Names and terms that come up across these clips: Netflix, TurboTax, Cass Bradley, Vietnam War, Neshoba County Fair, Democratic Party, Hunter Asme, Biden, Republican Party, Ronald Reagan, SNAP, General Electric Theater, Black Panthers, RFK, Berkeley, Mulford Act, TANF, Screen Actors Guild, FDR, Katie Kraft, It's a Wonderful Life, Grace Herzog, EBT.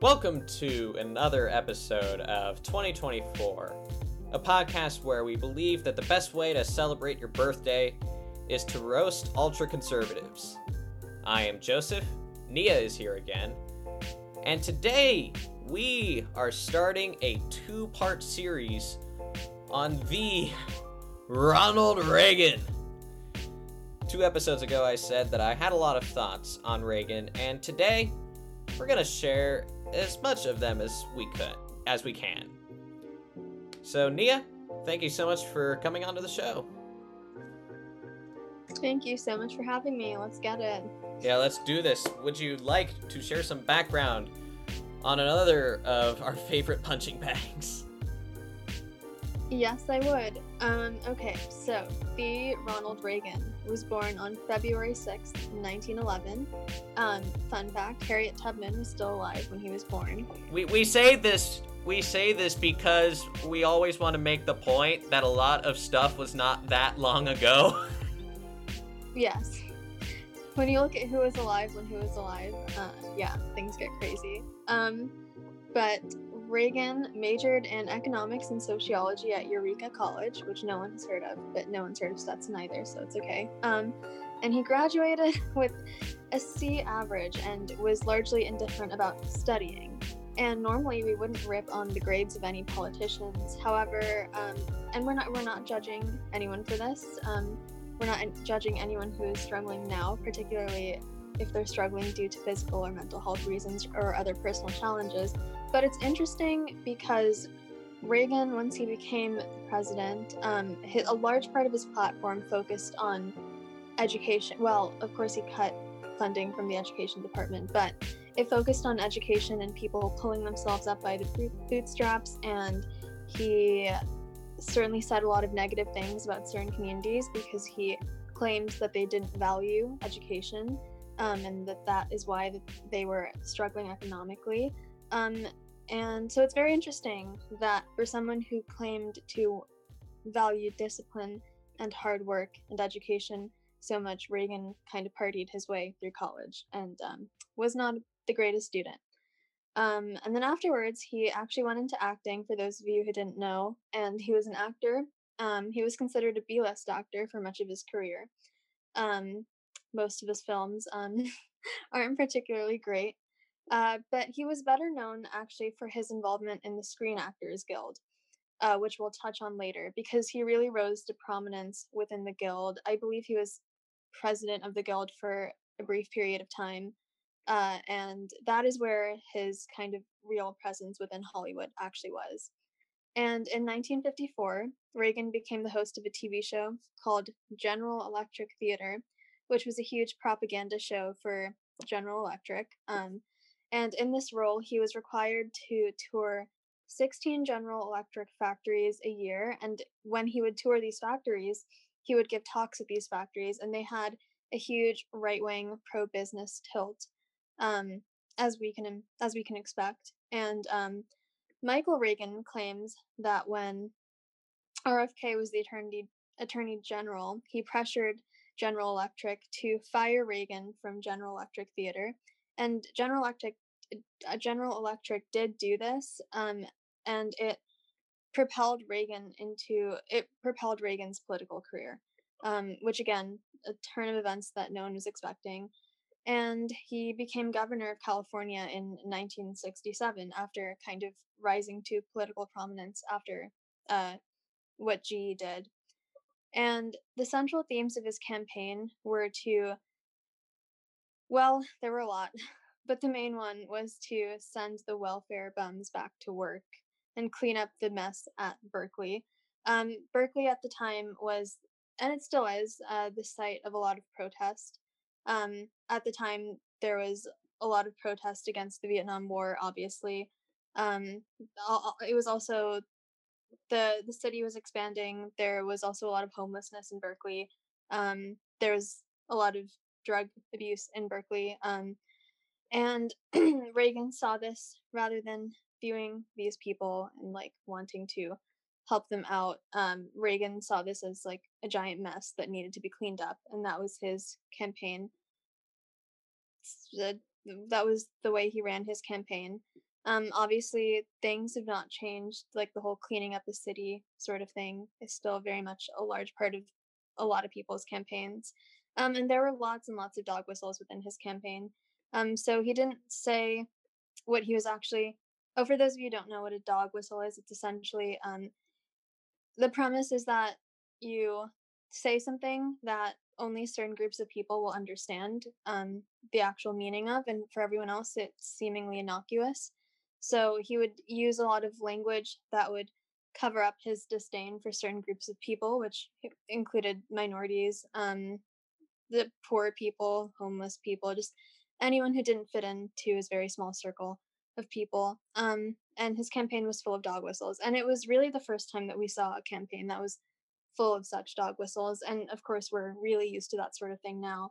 Welcome to another episode of 2024, a podcast where we believe that the best way to celebrate your birthday is to roast ultra-conservatives. I am Joseph, Nia is here again, and today we are starting a two-part series on the Ronald Reagan. 2 episodes ago I said that I had a lot of thoughts on Reagan, and today we're going to share as much of them as we could, as we can. So Nia, thank you so much for coming onto the show. Thank you so much for having me. Let's get it. Yeah, let's do this. Would you like to share some background on another of our favorite punching bags? Yes, I would. Okay, so the Ronald Reagan was born on February 6th, 1911. Fun fact, Harriet Tubman was still alive when he was born. We say this because we always want to make the point that a lot of stuff was not that long ago. Yes. When you look at who was alive when he was alive, yeah, things get crazy. But Reagan majored in economics and sociology at Eureka College, which no one has heard of, but no one's heard of Stetson either, so it's okay. And he graduated with a C average and was largely indifferent about studying. And normally we wouldn't rip on the grades of any politicians. However, and we're not judging anyone for this. We're not judging anyone who is struggling now, particularly if they're struggling due to physical or mental health reasons or other personal challenges. But it's interesting because Reagan, once he became president, a large part of his platform focused on education. Well, of course, he cut funding from the education department, but it focused on education and people pulling themselves up by the bootstraps. And he certainly said a lot of negative things about certain communities because he claimed that they didn't value education. And that is why they were struggling economically. And so it's very interesting that for someone who claimed to value discipline and hard work and education so much, Reagan kind of partied his way through college and was not the greatest student. And then afterwards, he actually went into acting, for those of you who didn't know, and he was an actor. He was considered a B-list actor for much of his career. Most of his films aren't particularly great, but he was better known actually for his involvement in the Screen Actors Guild, which we'll touch on later, because he really rose to prominence within the guild. I believe he was president of the guild for a brief period of time, and that is where his kind of real presence within Hollywood actually was. And in 1954, Reagan became the host of a TV show called General Electric Theater, which was a huge propaganda show for General Electric. And in this role, he was required to tour 16 General Electric factories a year. And when he would tour these factories, he would give talks at these factories. And they had a huge right-wing pro-business tilt, as we can expect. And Michael Reagan claims that when RFK was the Attorney General, he pressured General Electric to fire Reagan from General Electric Theater, and General Electric did do this, and it propelled Reagan's political career, which again, a turn of events that no one was expecting, and he became governor of California in 1967 after kind of rising to political prominence after what GE did. And the central themes of his campaign were to, well, there were a lot, but the main one was to send the welfare bums back to work and clean up the mess at Berkeley. Berkeley at the time was, and it still is, the site of a lot of protest. At the time, there was a lot of protest against the Vietnam War, obviously. It was also the city was expanding. There was also a lot of homelessness in Berkeley. There was a lot of drug abuse in Berkeley. And Reagan saw this rather than viewing these people and like wanting to help them out. Reagan saw this as like a giant mess that needed to be cleaned up. And that was his campaign. That was the way he ran his campaign. Obviously, things have not changed. Like the whole cleaning up the city sort of thing is still very much a large part of a lot of people's campaigns. And there were lots and lots of dog whistles within his campaign. So he didn't say what he was actually... Oh, for those of you who don't know what a dog whistle is, it's essentially... the premise is that you say something that only certain groups of people will understand the actual meaning of, and for everyone else, it's seemingly innocuous. So he would use a lot of language that would cover up his disdain for certain groups of people, which included minorities, the poor people, homeless people, just anyone who didn't fit into his very small circle of people. And his campaign was full of dog whistles. And it was really the first time that we saw a campaign that was full of such dog whistles. And of course, we're really used to that sort of thing now.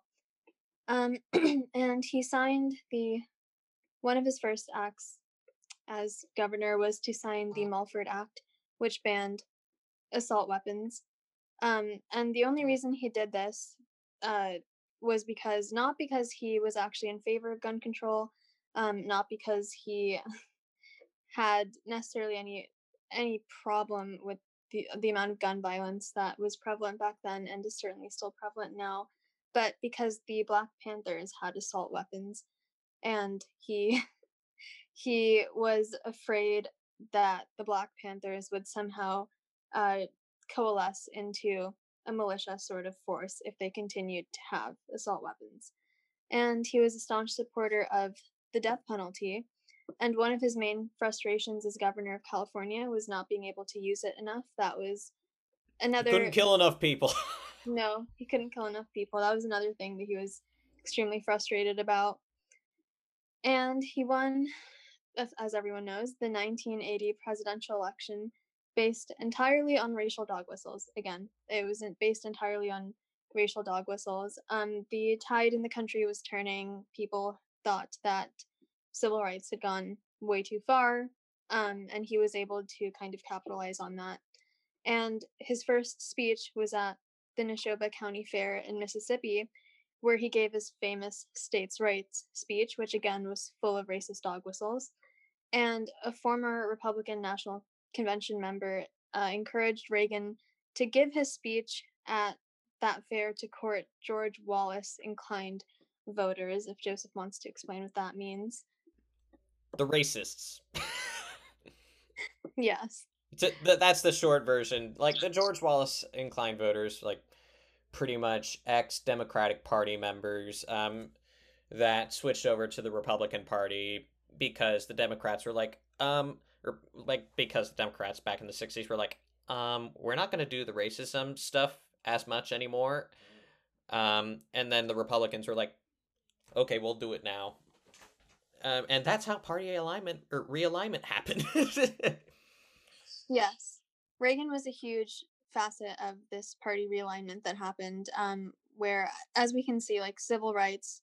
And he signed one of his first acts as governor was to sign the Mulford Act, which banned assault weapons. And the only reason he did this was because, not because he was actually in favor of gun control, not because he had necessarily any problem with the amount of gun violence that was prevalent back then and is certainly still prevalent now, but because the Black Panthers had assault weapons, and he was afraid that the Black Panthers would somehow coalesce into a militia sort of force if they continued to have assault weapons. And he was a staunch supporter of the death penalty. And one of his main frustrations as governor of California was not being able to use it enough. That was another... He couldn't kill enough people. No, he couldn't kill enough people. That was another thing that he was extremely frustrated about. And he won, as everyone knows, the 1980 presidential election based entirely on racial dog whistles. Again, it wasn't based entirely on racial dog whistles. The tide in the country was turning. People thought that civil rights had gone way too far, and he was able to kind of capitalize on that. And his first speech was at the Neshoba County Fair in Mississippi, where he gave his famous states' rights speech, which again was full of racist dog whistles. And a former Republican National Convention member encouraged Reagan to give his speech at that fair to court George Wallace-inclined voters, if Joseph wants to explain what that means. The racists. Yes. That's the short version. Like, the George Wallace-inclined voters, like, pretty much ex-Democratic Party members that switched over to the Republican Party because the Democrats were like, because the Democrats back in the 60s were like, we're not going to do the racism stuff as much anymore. And then the Republicans were like, okay, we'll do it now. And that's how party alignment or realignment happened. Yes. Reagan was a huge facet of this party realignment that happened, where, as we can see, like, civil rights,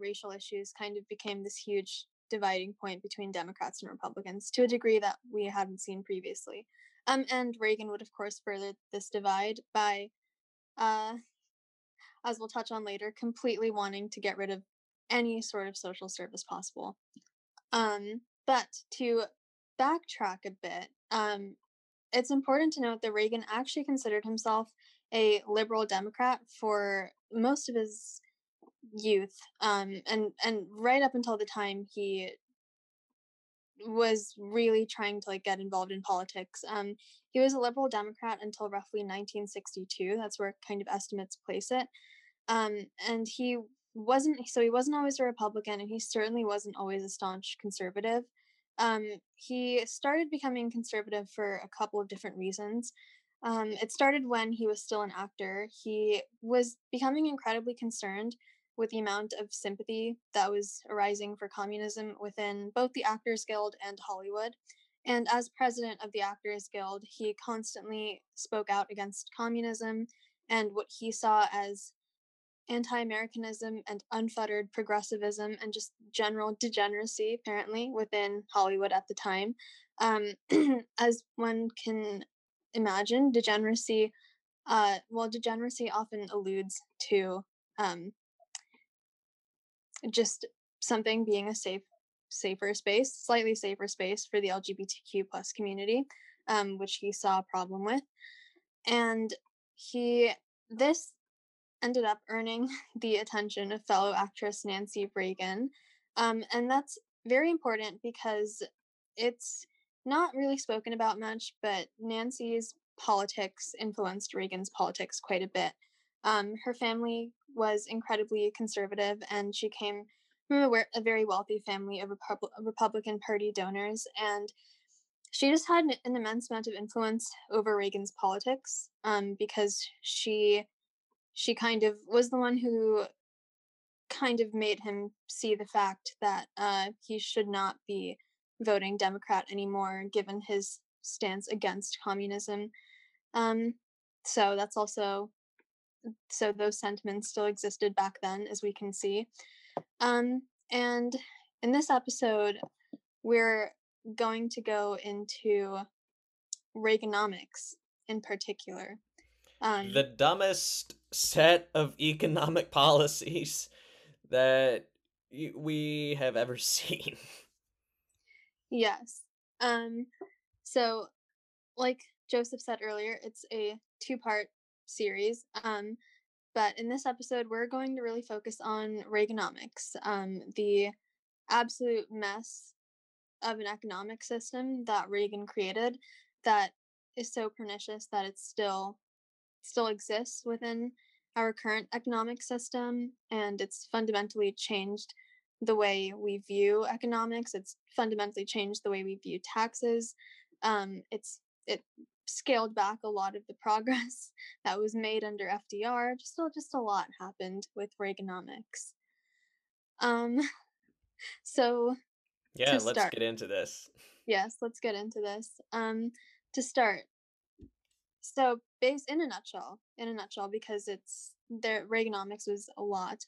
racial issues kind of became this huge dividing point between Democrats and Republicans to a degree that we hadn't seen previously. And Reagan would, of course, further this divide by, as we'll touch on later, completely wanting to get rid of any sort of social service possible. But to backtrack a bit, it's important to note that Reagan actually considered himself a liberal Democrat for most of his youth, and right up until the time he was really trying to, like, get involved in politics. He was a liberal Democrat until roughly 1962. That's where kind of estimates place it. And he wasn't always a Republican, and he certainly wasn't always a staunch conservative. He started becoming conservative for a couple of different reasons. It started when he was still an actor. He was becoming incredibly concerned with the amount of sympathy that was arising for communism within both the Actors Guild and Hollywood. And as president of the Actors Guild, he constantly spoke out against communism and what he saw as anti-Americanism and unfettered progressivism and just general degeneracy, apparently, within Hollywood at the time. As one can imagine, degeneracy often alludes to just something being a safe slightly safer space for the LGBTQ plus community, which he saw a problem with. And this ended up earning the attention of fellow actress Nancy Reagan. And that's very important because it's not really spoken about much, but Nancy's politics influenced Reagan's politics quite a bit. Her family was incredibly conservative, and she came from a very wealthy family of Republican Party donors, and she just had an immense amount of influence over Reagan's politics, because she kind of was the one who kind of made him see the fact that he should not be voting Democrat anymore, given his stance against communism. So that's also, so those sentiments still existed back then, as we can see. And in this episode, we're going to go into Reaganomics in particular. The dumbest set of economic policies that we have ever seen. Yes. So, like Joseph said earlier, it's a two-part series. But in this episode, we're going to really focus on Reaganomics, the absolute mess of an economic system that Reagan created that is so pernicious that it still exists within our current economic system, and it's fundamentally changed the way we view economics. It's fundamentally changed the way we view taxes. It scaled back a lot of the progress that was made under FDR. Just a lot happened with Reaganomics. Let's get into this. Yes, let's get into this. To start, so in a nutshell, because Reaganomics was a lot.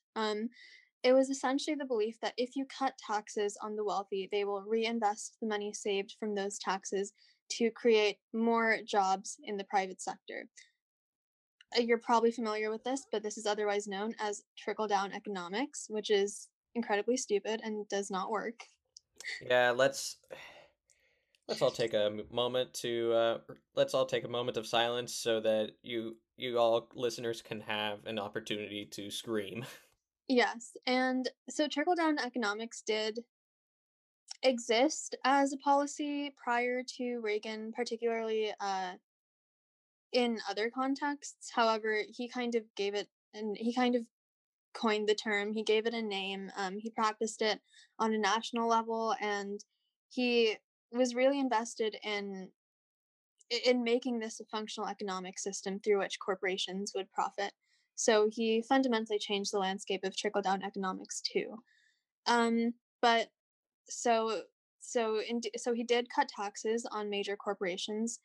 It was essentially the belief that if you cut taxes on the wealthy, they will reinvest the money saved from those taxes to create more jobs in the private sector. You're probably familiar with this, but this is otherwise known as trickle-down economics, which is incredibly stupid and does not work. Yeah, let's all take a moment to of silence so that you all listeners can have an opportunity to scream. Yes, and so trickle-down economics did exist as a policy prior to Reagan, particularly in other contexts. However, he kind of coined the term. He gave it a name. He practiced it on a national level, and he was really invested in making this a functional economic system through which corporations would profit. So he fundamentally changed the landscape of trickle-down economics too. So he did cut taxes on major corporations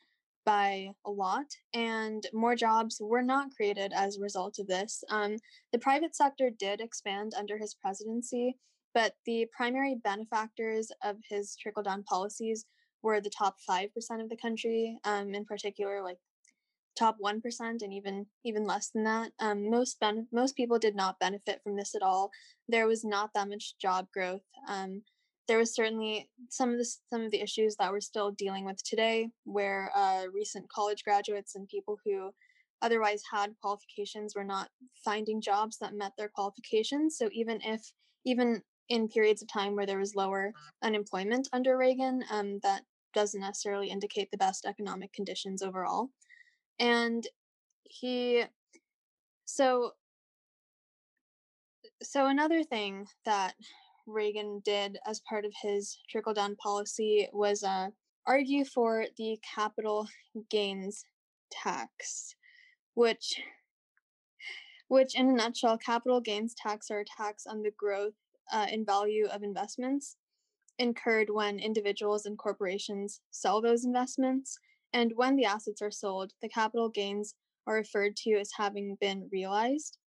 by a lot, and more jobs were not created as a result of this. The private sector did expand under his presidency, but the primary benefactors of his trickle-down policies were the top 5% of the country, in particular, like top 1% and even less than that. Most people did not benefit from this at all. There was not that much job growth. There was certainly some of the issues that we're still dealing with today, where recent college graduates and people who otherwise had qualifications were not finding jobs that met their qualifications. So even in periods of time where there was lower unemployment under Reagan, that doesn't necessarily indicate the best economic conditions overall. And so another thing that Reagan did as part of his trickle-down policy was argue for the capital gains tax, which in a nutshell, capital gains tax are a tax on the growth in value of investments incurred when individuals and corporations sell those investments. And when the assets are sold, the capital gains are referred to as having been realized.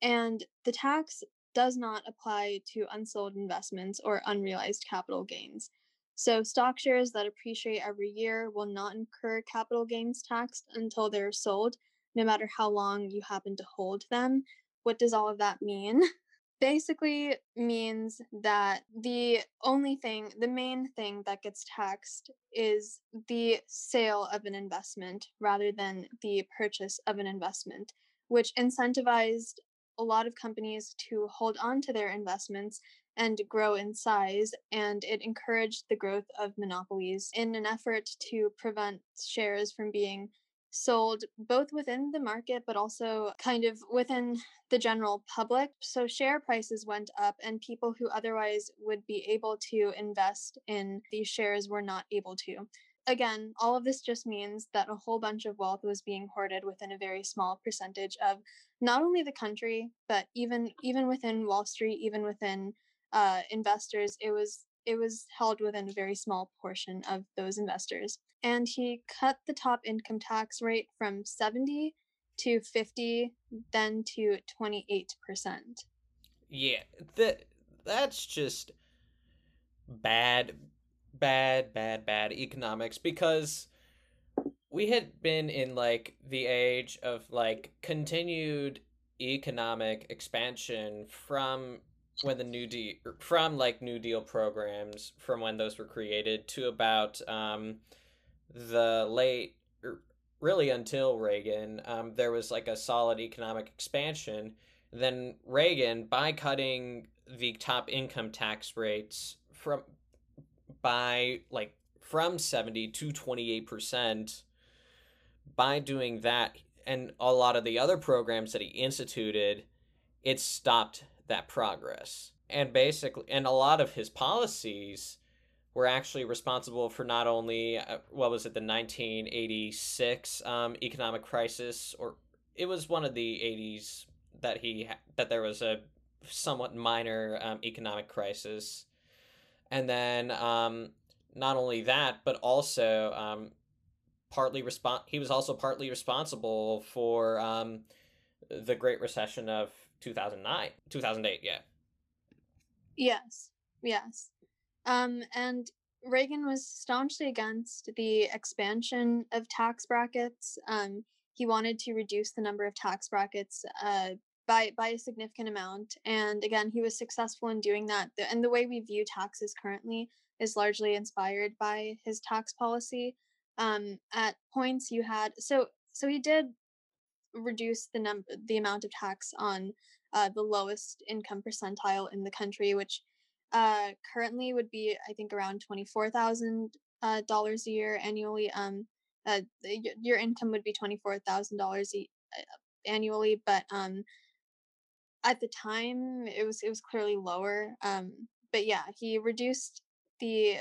And the tax does not apply to unsold investments or unrealized capital gains. So stock shares that appreciate every year will not incur capital gains tax until they're sold, no matter how long you happen to hold them. What does all of that mean? basically means that the main thing that gets taxed is the sale of an investment rather than the purchase of an investment, which incentivized a lot of companies to hold on to their investments and grow in size, and it encouraged the growth of monopolies in an effort to prevent shares from being sold both within the market but also kind of within the general public. So share prices went up, and people who otherwise would be able to invest in these shares were not able to. Again, all of this just means that a whole bunch of wealth was being hoarded within a very small percentage of not only the country, but even within Wall Street, even within investors. It was held within a very small portion of those investors. And he cut the top income tax rate from 70 to 50, then to 28%. Yeah, that's just bad economics, because we had been in like the age of like continued economic expansion from when the New Deal programs, from when those were created to about really until Reagan. There was like a solid economic expansion. Then Reagan, by cutting the top income tax rates from 70 to 28%, by doing that and a lot of the other programs that he instituted, it stopped that progress. And a lot of his policies were actually responsible for not only the 1986 economic crisis, or it was one of the 80s that there was a somewhat minor economic crisis. And then not only that, but also he was also partly responsible for the Great Recession of 2008. Yes. And Reagan was staunchly against the expansion of tax brackets. He wanted to reduce the number of tax brackets by a significant amount. And again, he was successful in doing that. And the way we view taxes currently is largely inspired by his tax policy. At points you had... So he did reduce the amount of tax on the lowest income percentile in the country, which currently would be, I think, around $24,000 a year annually. Your income would be $24,000 annually, but at the time it was clearly lower. But yeah, he reduced the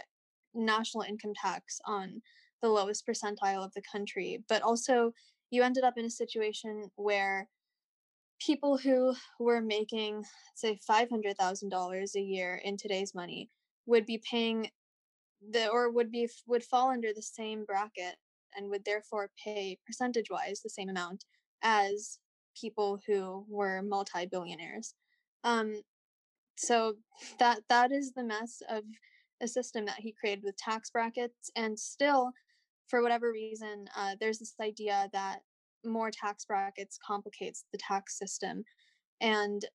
national income tax on the lowest percentile of the country, but also you ended up in a situation where people who were making, say, $500,000 a year in today's money would be paying would fall under the same bracket and would therefore pay percentage-wise the same amount as people who were multi-billionaires. So that is the mess of a system that he created with tax brackets. And still, for whatever reason, there's this idea that more tax brackets complicates the tax system. And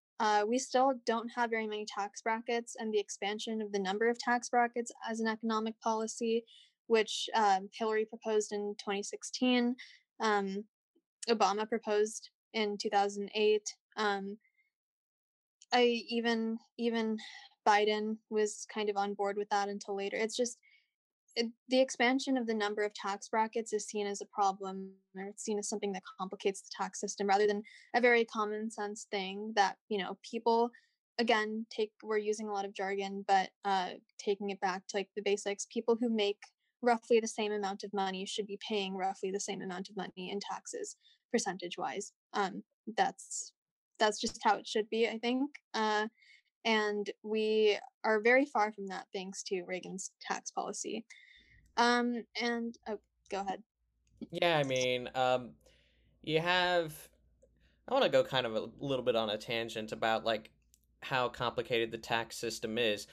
we still don't have very many tax brackets, and the expansion of the number of tax brackets as an economic policy, which Hillary proposed in 2016, Obama proposed in 2008. Even Biden was kind of on board with that until later. It's just the expansion of the number of tax brackets is seen as a problem, or it's seen as something that complicates the tax system rather than a very common sense thing that, you know, people, again, we're using a lot of jargon, but taking it back to like the basics, people who make roughly the same amount of money should be paying roughly the same amount of money in taxes percentage-wise. That's just how it should be, I think. And we are very far from that thanks to Reagan's tax policy. Go ahead. Yeah, I mean, I want to go kind of a little bit on a tangent about like how complicated the tax system is.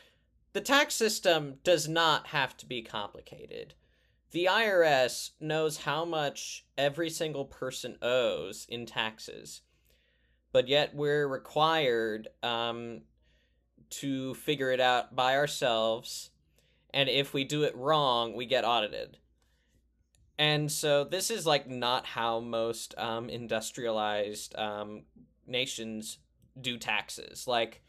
The tax system does not have to be complicated. The IRS knows how much every single person owes in taxes. but yet we're required to figure it out by ourselves, and if we do it wrong, we get audited. And so this is like not how most industrialized nations do taxes. Like,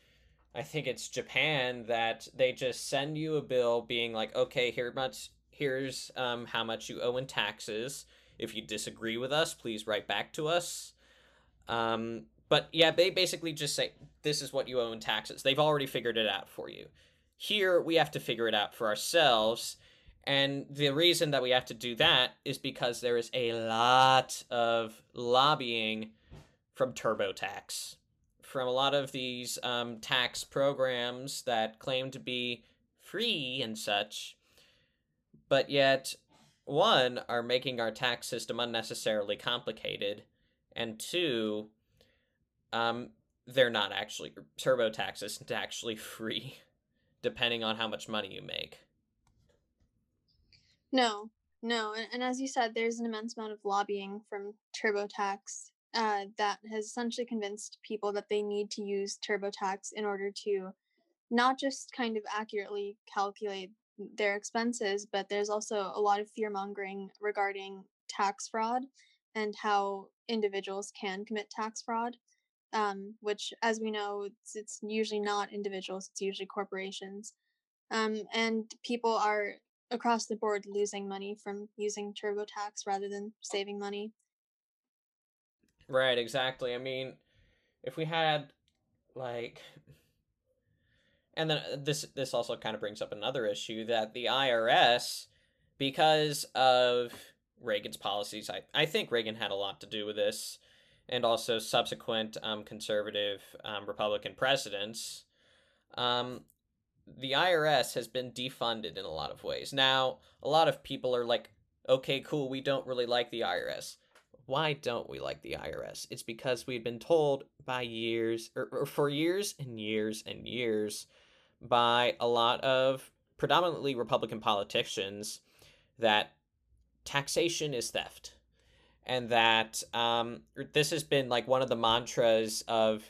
I think it's Japan that they just send you a bill being like, okay, here's how much you owe in taxes. If you disagree with us, please write back to us. But yeah, they basically just say, this is what you owe in taxes. They've already figured it out for you. Here, we have to figure it out for ourselves. And the reason that we have to do that is because there is a lot of lobbying from TurboTax, from a lot of these tax programs that claim to be free and such, but yet, one, are making our tax system unnecessarily complicated, and two, they're not actually, TurboTax isn't actually free, depending on how much money you make. No. And as you said, there's an immense amount of lobbying from TurboTax that has essentially convinced people that they need to use TurboTax in order to not just kind of accurately calculate their expenses, but there's also a lot of fear-mongering regarding tax fraud and how individuals can commit tax fraud, which, as we know, it's usually not individuals, it's usually corporations. And people are across the board losing money from using TurboTax rather than saving money. Right, exactly. I mean, if we had, like... And then this also kind of brings up another issue, that the IRS, because of Reagan's policies, I think Reagan had a lot to do with this, and also subsequent conservative Republican presidents, the IRS has been defunded in a lot of ways. Now, a lot of people are like, okay, cool, we don't really like the IRS. Why don't we like the IRS? It's because we've been told by years, or for years and years and years, by a lot of predominantly Republican politicians that taxation is theft. And that this has been like one of the mantras of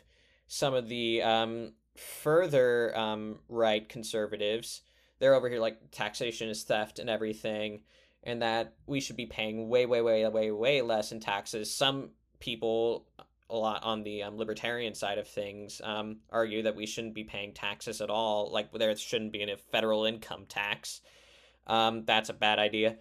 some of the further right conservatives. They're over here like taxation is theft and everything, and that we should be paying way, way, way, way, way less in taxes. Some people, a lot on the libertarian side of things, argue that we shouldn't be paying taxes at all. Like, there shouldn't be a federal income tax. That's a bad idea.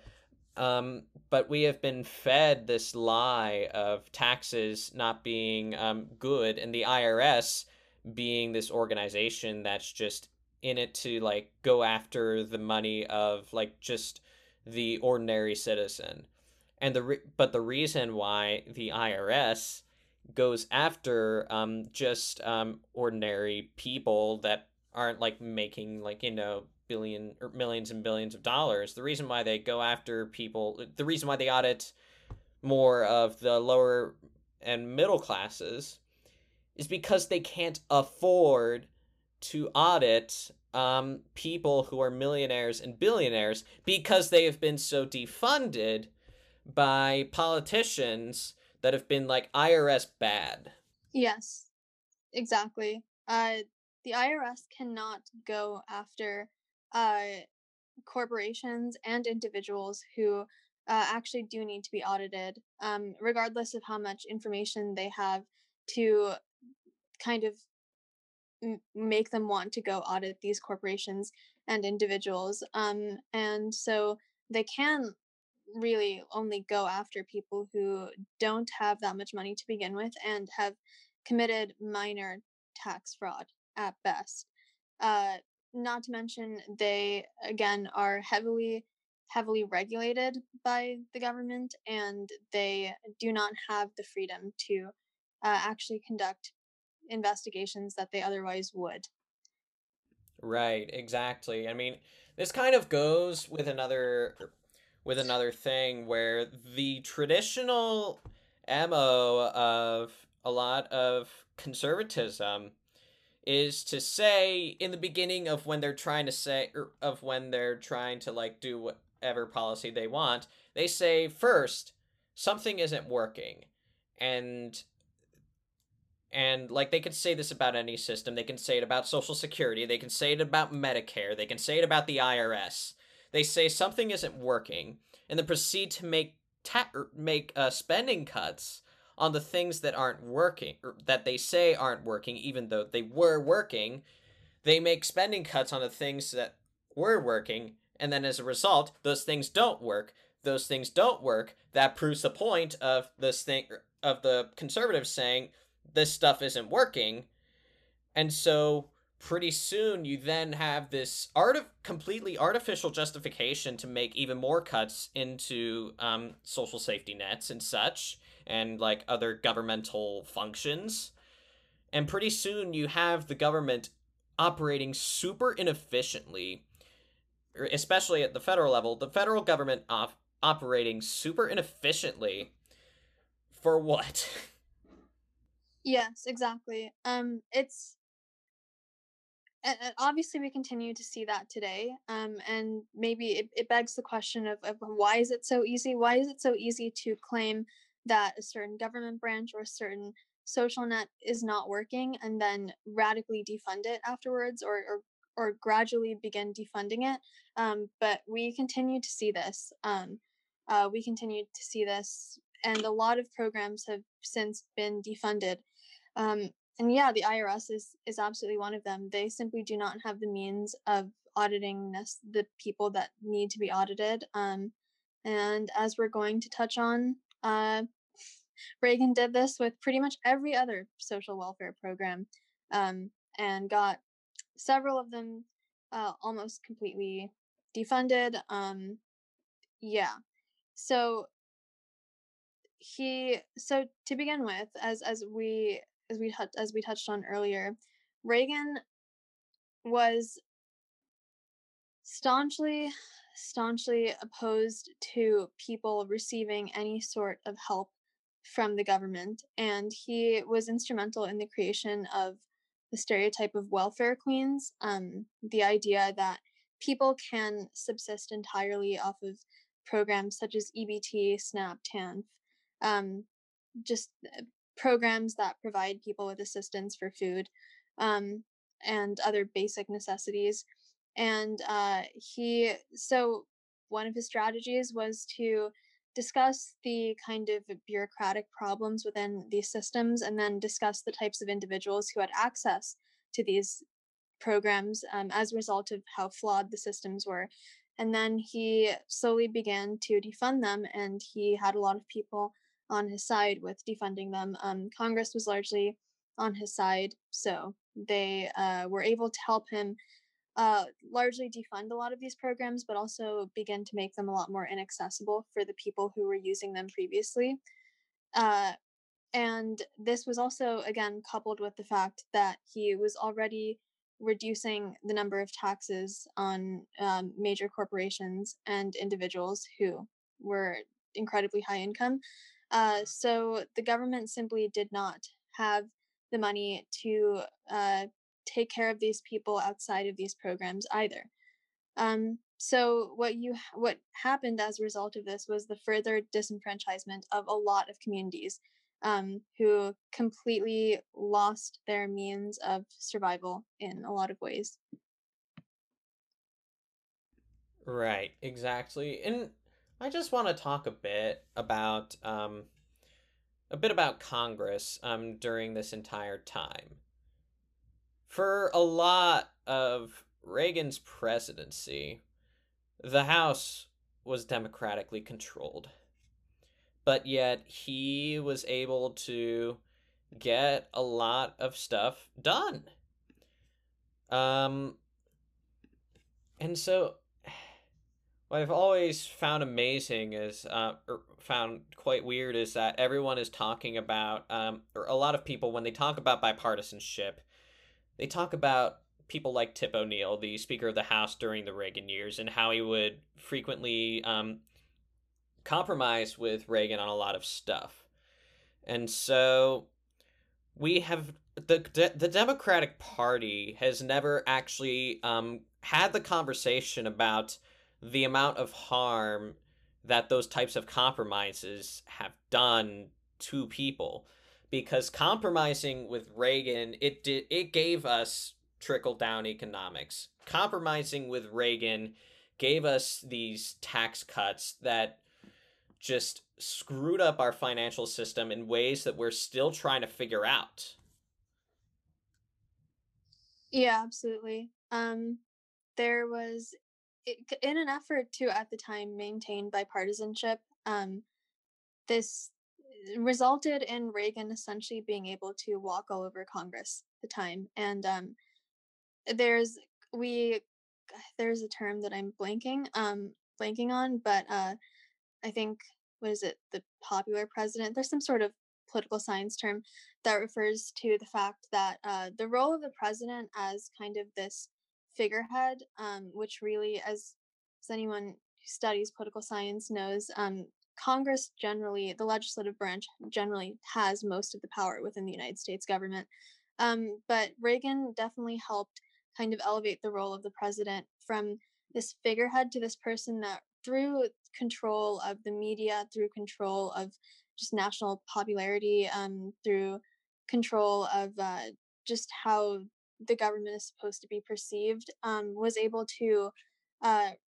But we have been fed this lie of taxes not being good, and the IRS being this organization that's just in it to like go after the money of like just the ordinary citizen. And but the reason why the IRS goes after ordinary people that aren't like making like, you know, billion or millions and billions of dollars. The reason why they go after people, the reason why they audit more of the lower and middle classes is because they can't afford to audit people who are millionaires and billionaires, because they have been so defunded by politicians that have been like IRS bad. Yes, exactly. The IRS cannot go after corporations and individuals who actually do need to be audited, regardless of how much information they have to kind of make them want to go audit these corporations and individuals. And so they can really only go after people who don't have that much money to begin with and have committed minor tax fraud at best. Not to mention, they, again, are heavily, heavily regulated by the government, and they do not have the freedom to actually conduct investigations that they otherwise would. Right, exactly. I mean, this kind of goes with another thing where the traditional MO of a lot of conservatism is to say in the beginning of when they're trying to say, or of when they're trying to like do whatever policy they want, they say first something isn't working, and And, like, they can say this about any system. They can say it about Social Security. They can say it about Medicare. They can say it about the IRS. They say something isn't working, and then proceed to make spending cuts on the things that aren't working, or that they say aren't working, even though they were working. They make spending cuts on the things that were working, and then as a result, those things don't work. Those things don't work. That proves the point of this thing, of the conservatives saying this stuff isn't working. And so pretty soon you then have this completely artificial justification to make even more cuts into social safety nets and such, and like other governmental functions. And pretty soon you have the government operating super inefficiently, especially at the federal level, the federal government operating super inefficiently for what? Yes, exactly. And obviously we continue to see that today. And maybe it begs the question of why is it so easy? Why is it so easy to claim that a certain government branch or a certain social net is not working and then radically defund it afterwards, or gradually begin defunding it? But we continue to see this. We continue to see this, and a lot of programs have since been defunded. And yeah, the IRS is absolutely one of them. They simply do not have the means of auditing the people that need to be audited. And as we're going to touch on, Reagan did this with pretty much every other social welfare program, and got several of them almost completely defunded. So to begin with, as we touched on earlier, Reagan was staunchly opposed to people receiving any sort of help from the government, and he was instrumental in the creation of the stereotype of welfare queens, the idea that people can subsist entirely off of programs such as EBT, SNAP, TANF, just programs that provide people with assistance for food and other basic necessities. And one of his strategies was to discuss the kind of bureaucratic problems within these systems, and then discuss the types of individuals who had access to these programs as a result of how flawed the systems were. And then he slowly began to defund them, and he had a lot of people on his side with defunding them. Congress was largely on his side, so they were able to help him largely defund a lot of these programs, but also begin to make them a lot more inaccessible for the people who were using them previously. And this was also, again, coupled with the fact that he was already reducing the number of taxes on major corporations and individuals who were incredibly high income. So the government simply did not have the money to take care of these people outside of these programs either. So what happened as a result of this was the further disenfranchisement of a lot of communities who completely lost their means of survival in a lot of ways. Right, exactly. And I just want to talk a bit about Congress during this entire time. For a lot of Reagan's presidency, the House was democratically controlled, but yet he was able to get a lot of stuff done. And so what I've always found amazing is, found quite weird, is that everyone is talking about, or a lot of people, when they talk about bipartisanship, they talk about people like Tip O'Neill, the Speaker of the House during the Reagan years, and how he would frequently compromise with Reagan on a lot of stuff. And so we have the Democratic Party has never actually had the conversation about the amount of harm that those types of compromises have done to people. because compromising with Reagan, it gave us trickle-down economics. Compromising with Reagan gave us these tax cuts that just screwed up our financial system in ways that we're still trying to figure out. Yeah, absolutely. There was, in an effort to, at the time, maintain bipartisanship, this resulted in Reagan essentially being able to walk all over Congress at the time. And there's a term that I'm blanking on, but I think, what is it, the popular president? There's some sort of political science term that refers to the fact that the role of the president as kind of this figurehead, which really, as anyone who studies political science knows, Congress generally, the legislative branch generally has most of the power within the United States government. But Reagan definitely helped kind of elevate the role of the president from this figurehead to this person that, through control of the media, through control of just national popularity, through control of just how the government is supposed to be perceived, was able to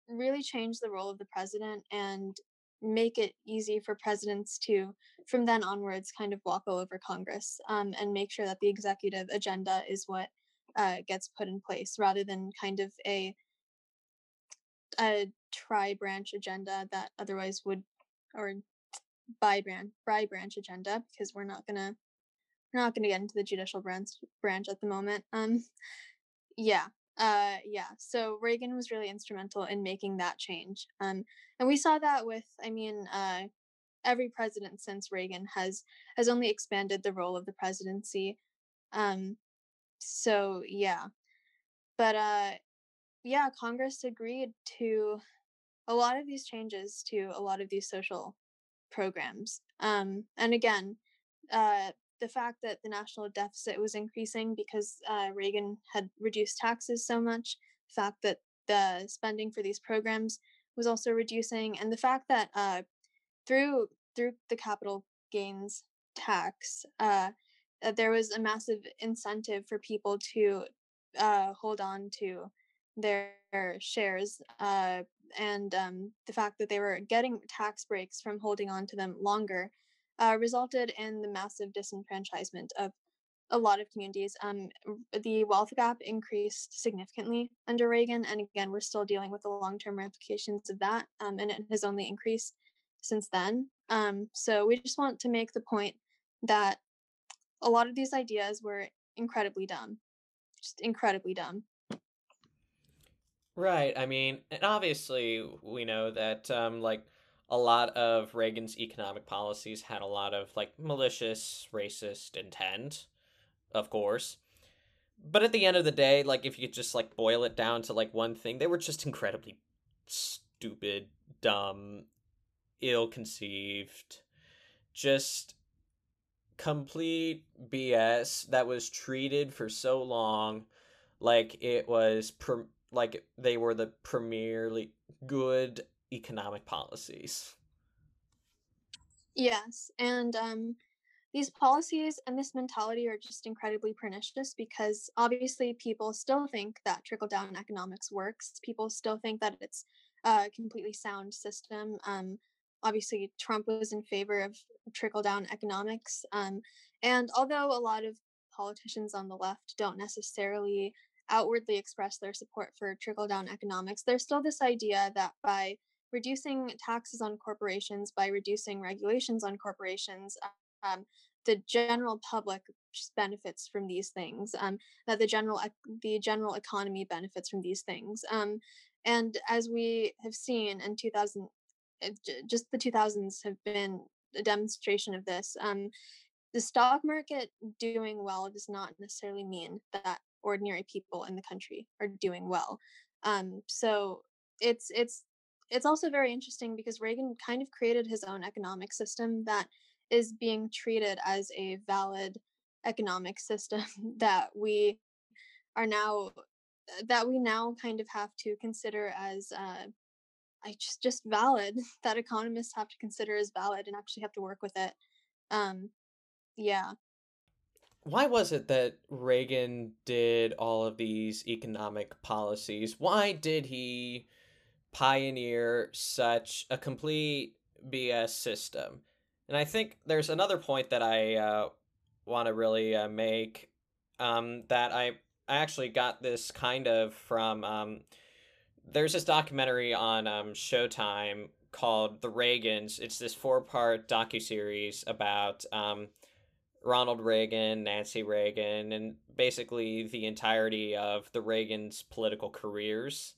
really change the role of the president and make it easy for presidents to, from then onwards, kind of walk all over Congress and make sure that the executive agenda is what gets put in place, rather than kind of a tri-branch agenda that otherwise would, or bi-branch agenda, because we're not gonna get into the judicial branch at the moment. So Reagan was really instrumental in making that change. And we saw that with, every president since Reagan has only expanded the role of the presidency. Congress agreed to a lot of these changes to a lot of these social programs. And again, the fact that the national deficit was increasing because Reagan had reduced taxes so much, the fact that the spending for these programs was also reducing, and the fact that through the capital gains tax, that there was a massive incentive for people to hold on to their shares, and the fact that they were getting tax breaks from holding on to them longer, resulted in the massive disenfranchisement of a lot of communities. The wealth gap increased significantly under Reagan, and again, we're still dealing with the long-term ramifications of that, and it has only increased since then. So we just want to make the point that a lot of these ideas were incredibly dumb. Right, and obviously we know that, a lot of Reagan's economic policies had a lot of, malicious, racist intent, of course. But at the end of the day, if you could just, boil it down to, one thing, they were just incredibly stupid, dumb, ill-conceived, just complete BS that was treated for so long like it was, they were the primarily good economic policies. Yes, and these policies and this mentality are just incredibly pernicious, because obviously people still think that trickle-down economics works. People still think that it's a completely sound system. Obviously, Trump was in favor of trickle-down economics, and although a lot of politicians on the left don't necessarily outwardly express their support for trickle-down economics, there's still this idea that by reducing taxes on corporations, by reducing regulations on corporations, the general public benefits from these things, that the general economy benefits from these things. And as we have seen in 2000, just the 2000s have been a demonstration of this. The stock market doing well does not necessarily mean that ordinary people in the country are doing well. So it's also very interesting because Reagan kind of created his own economic system that is being treated as a valid economic system that we now kind of have to consider as just valid, that economists have to consider as valid and actually have to work with it. Yeah. Why was it that Reagan did all of these economic policies? Why did he pioneer such a complete BS system? And I think there's another point that I want to really make, that I actually got this kind of from, there's this documentary on Showtime called The Reagans. It's this 4-part docuseries about Ronald Reagan, Nancy Reagan, and basically the entirety of the Reagans' political careers.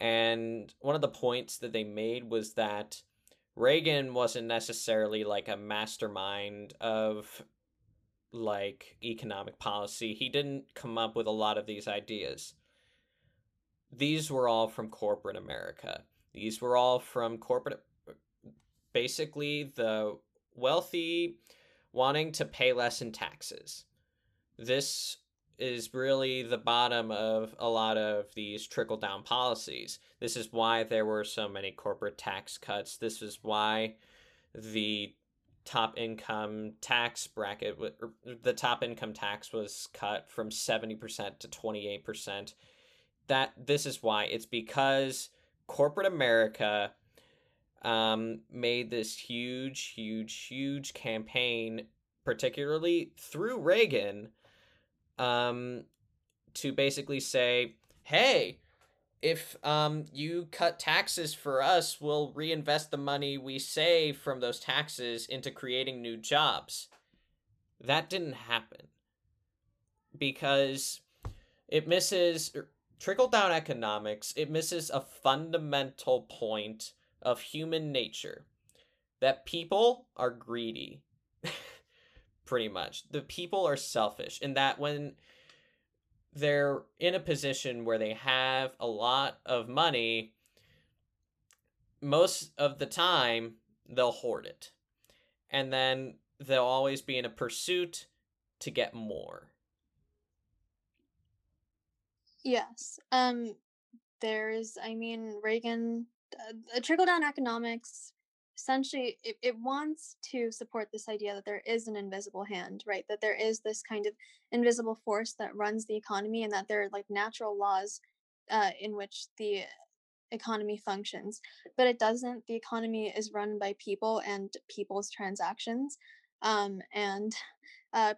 And one of the points that they made was that Reagan wasn't necessarily like a mastermind of like economic policy. He didn't come up with a lot of these ideas. These were all from corporate America. These were all from corporate, basically the wealthy wanting to pay less in taxes. This is really the bottom of a lot of these trickle-down policies. This is why there were so many corporate tax cuts. This is why the top income tax bracket, the top income tax was cut from 70% to 28%. This is why. It's because corporate America made this huge, huge, huge campaign, particularly through Reagan, to basically say, hey, if you cut taxes for us, we'll reinvest the money we save from those taxes into creating new jobs. That didn't happen because it misses... Trickle-down economics, it misses a fundamental point of human nature, that people are greedy, pretty much. The people are selfish, and that when they're in a position where they have a lot of money, most of the time, they'll hoard it. And then they'll always be in a pursuit to get more. Yes. Reagan, trickle-down economics, essentially, it wants to support this idea that there is an invisible hand, right? That there is this kind of invisible force that runs the economy and that there are like natural laws in which the economy functions. But it doesn't. The economy is run by people and people's transactions. And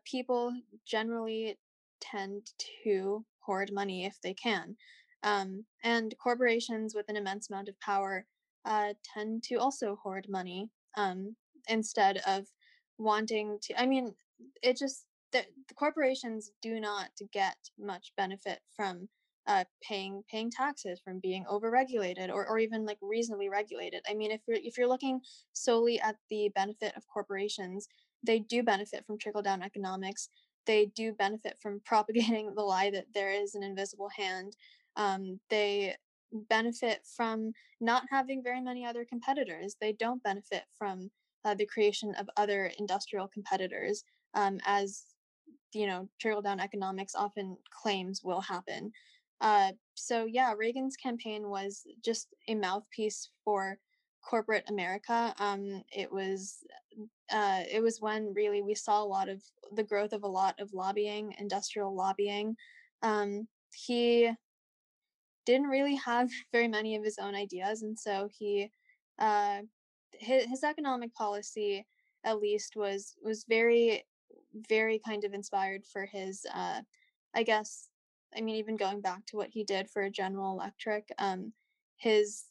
people generally tend to hoard money if they can. And corporations with an immense amount of power tend to also hoard money instead of wanting to, the corporations do not get much benefit from paying taxes, from being overregulated or even like reasonably regulated. I mean, if you're looking solely at the benefit of corporations, they do benefit from trickle-down economics. They do benefit from propagating the lie that there is an invisible hand. They benefit from not having very many other competitors. They don't benefit from the creation of other industrial competitors, as you know, trickle-down economics often claims will happen. Reagan's campaign was just a mouthpiece for corporate America. It was when really we saw a lot of the growth of a lot of lobbying, industrial lobbying. He didn't really have very many of his own ideas, and so he his economic policy at least was very, very kind of inspired for his even going back to what he did for General Electric, his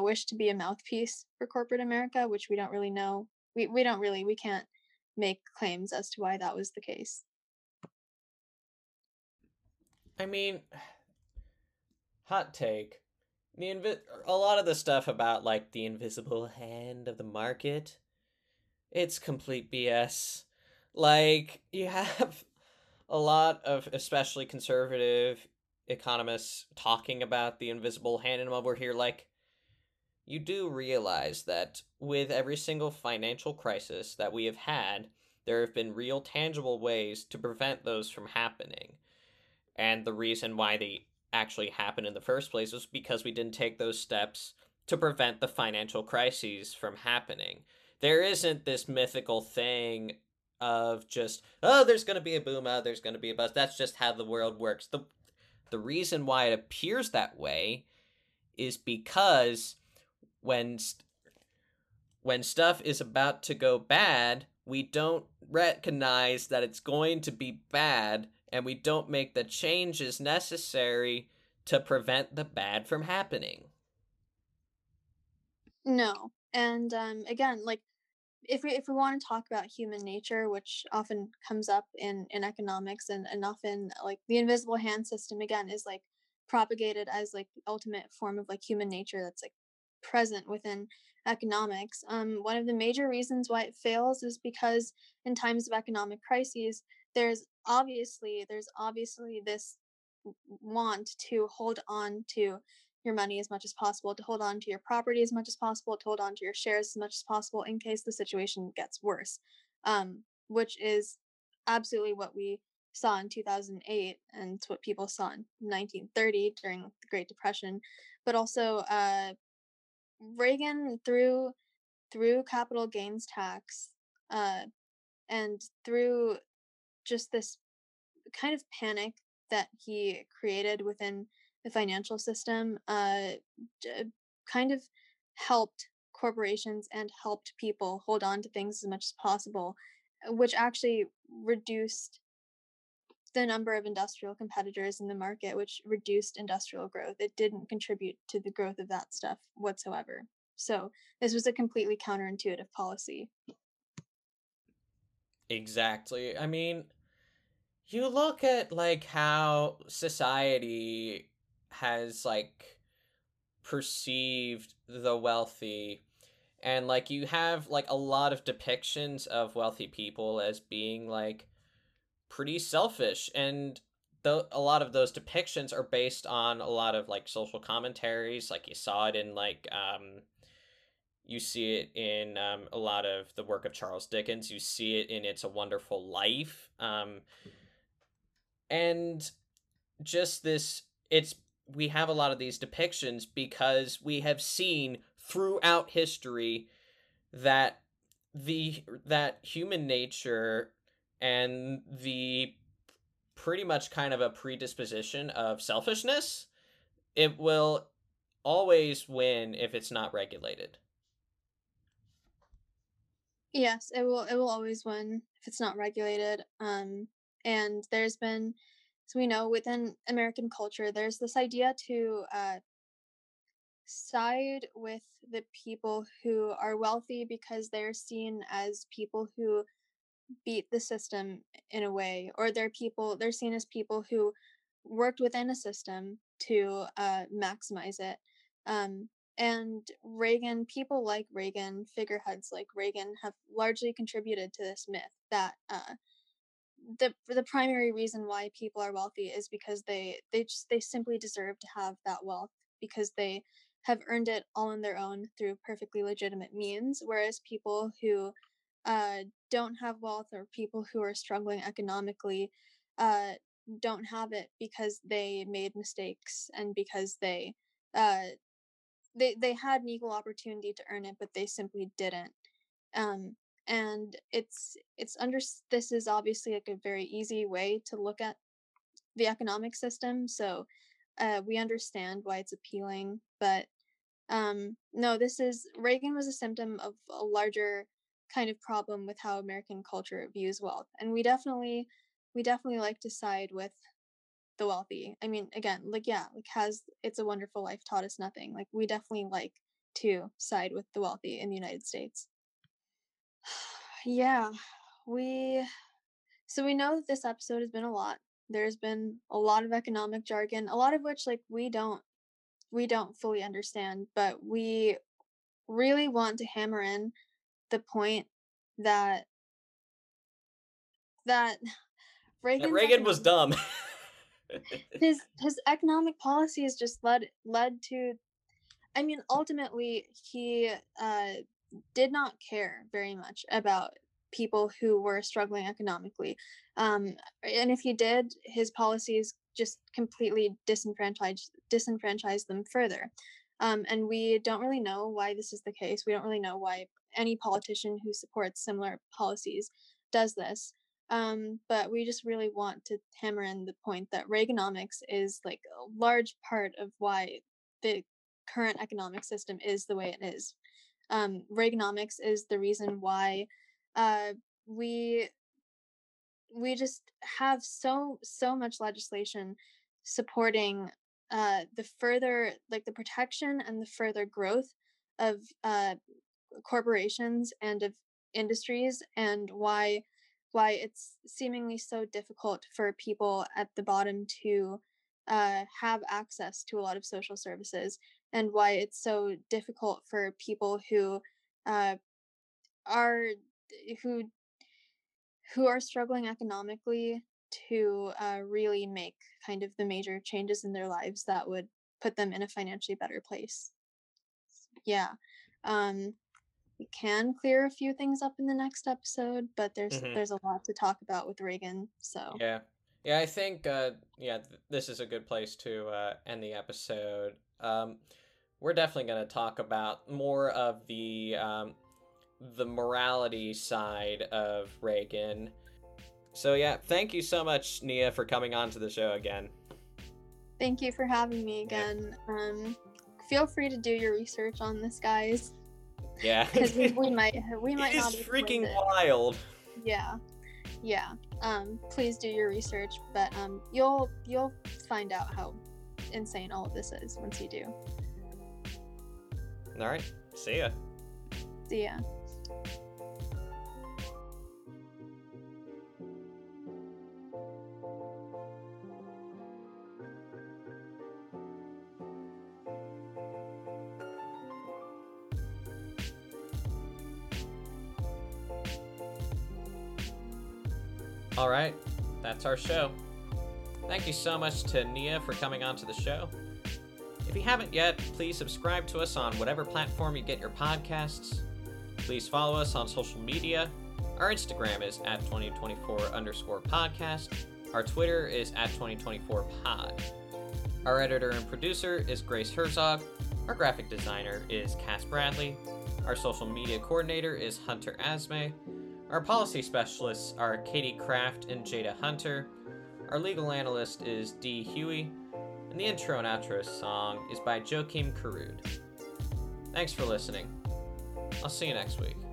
wish to be a mouthpiece for corporate America, which we don't really know. We can't make claims as to why that was the case. I mean, hot take. A lot of the stuff about like the invisible hand of the market, it's complete BS. Like, you have a lot of especially conservative economists talking about the invisible hand, and over here, like, you do realize that with every single financial crisis that we have had, there have been real tangible ways to prevent those from happening. And the reason why they actually happened in the first place was because we didn't take those steps to prevent the financial crises from happening. there isn't this mythical thing of just, oh, there's going to be a boom, oh, there's going to be a bust. That's just how the world works. The reason why it appears that way is because when stuff is about to go bad, we don't recognize that it's going to be bad, and we don't make the changes necessary to prevent the bad from happening. No. And again, like, if we want to talk about human nature, which often comes up in economics and often, like, the invisible hand system, again, is, like, propagated as, like, the ultimate form of, like, human nature that's, like, present within economics. One of the major reasons why it fails is because in times of economic crises, there's obviously this want to hold on to your money as much as possible, to hold on to your property as much as possible, to hold on to your shares as much as possible in case the situation gets worse, which is absolutely what we saw in 2008, and it's what people saw in 1930 during the Great Depression. But also, Reagan, through capital gains tax, and through just this kind of panic that he created within the financial system, kind of helped corporations and helped people hold on to things as much as possible, which actually reduced the number of industrial competitors in the market, which reduced industrial growth. It didn't contribute to the growth of that stuff whatsoever. So this was a completely counterintuitive policy. Exactly. I mean, you look at, like, how society has, like, perceived the wealthy, and, like, you have, like, a lot of depictions of wealthy people as being, like, pretty selfish, and a lot of those depictions are based on a lot of, like, social commentaries. Like, you saw it in, like, you see it in a lot of the work of Charles Dickens. You see it in It's a Wonderful Life, and just this, we have a lot of these depictions because we have seen throughout history that that human nature and the pretty much kind of a predisposition of selfishness, it will always win if it's not regulated. Yes, it will always win if it's not regulated. And there's been, so we know within American culture, there's this idea to side with the people who are wealthy because they're seen as people who beat the system in a way, or they're seen as people who worked within a system to maximize it. And Reagan, people like Reagan, figureheads like Reagan have largely contributed to this myth that the primary reason why people are wealthy is because they simply deserve to have that wealth because they have earned it all on their own through perfectly legitimate means, whereas people who don't have wealth or people who are struggling economically don't have it because they made mistakes and because they had an equal opportunity to earn it, but they simply didn't. And it's this is obviously, like, a very easy way to look at the economic system. So we understand why it's appealing, but no, Reagan was a symptom of a larger kind of problem with how American culture views wealth. And we definitely like to side with the wealthy. I mean, again, like, yeah, like, has It's a Wonderful Life taught us nothing? Like, we definitely like to side with the wealthy in the United States. Yeah, we know that this episode has been a lot. There's been a lot of economic jargon, a lot of which, like, we don't fully understand, but we really want to hammer in the point that Reagan was dumb. his economic policy has just led to, I mean, ultimately he did not care very much about people who were struggling economically. And if he did, his policies just completely disenfranchised them further. And we don't really know why this is the case. We don't really know why any politician who supports similar policies does this. But we just really want to hammer in the point that Reaganomics is like a large part of why the current economic system is the way it is. Reaganomics is the reason why we just have so much legislation supporting the protection and the further growth of corporations and of industries, and why it's seemingly so difficult for people at the bottom to have access to a lot of social services, and why it's so difficult for people who are struggling economically to really make kind of the major changes in their lives that would put them in a financially better place. Yeah. We can clear a few things up in the next episode, but there's a lot to talk about with Reagan. So yeah, I think this is a good place to end the episode. We're definitely going to talk about more of the morality side of Reagan. So yeah, thank you so much, Nia, for coming on to the show again. Thank you for having me again. Yeah. Feel free to do your research on this, guys. Yeah. Because we might not be freaking wild. Yeah. Please do your research, but you'll find out how insane all of this is once you do. All right. See ya. See ya. All right, that's our show. Thank you so much to Nia for coming onto the show. If you haven't yet, please subscribe to us on whatever platform you get your podcasts. Please follow us on social media. Our Instagram is @2024_podcast. Our Twitter is @2024pod. Our editor and producer is Grace Herzog. Our graphic designer is Cass Bradley. Our social media coordinator is Hunter Asme. Our policy specialists are Katie Kraft and Jada Hunter. Our legal analyst is Dee Huey. And the intro and outro song is by Joachim Karud. Thanks for listening. I'll see you next week.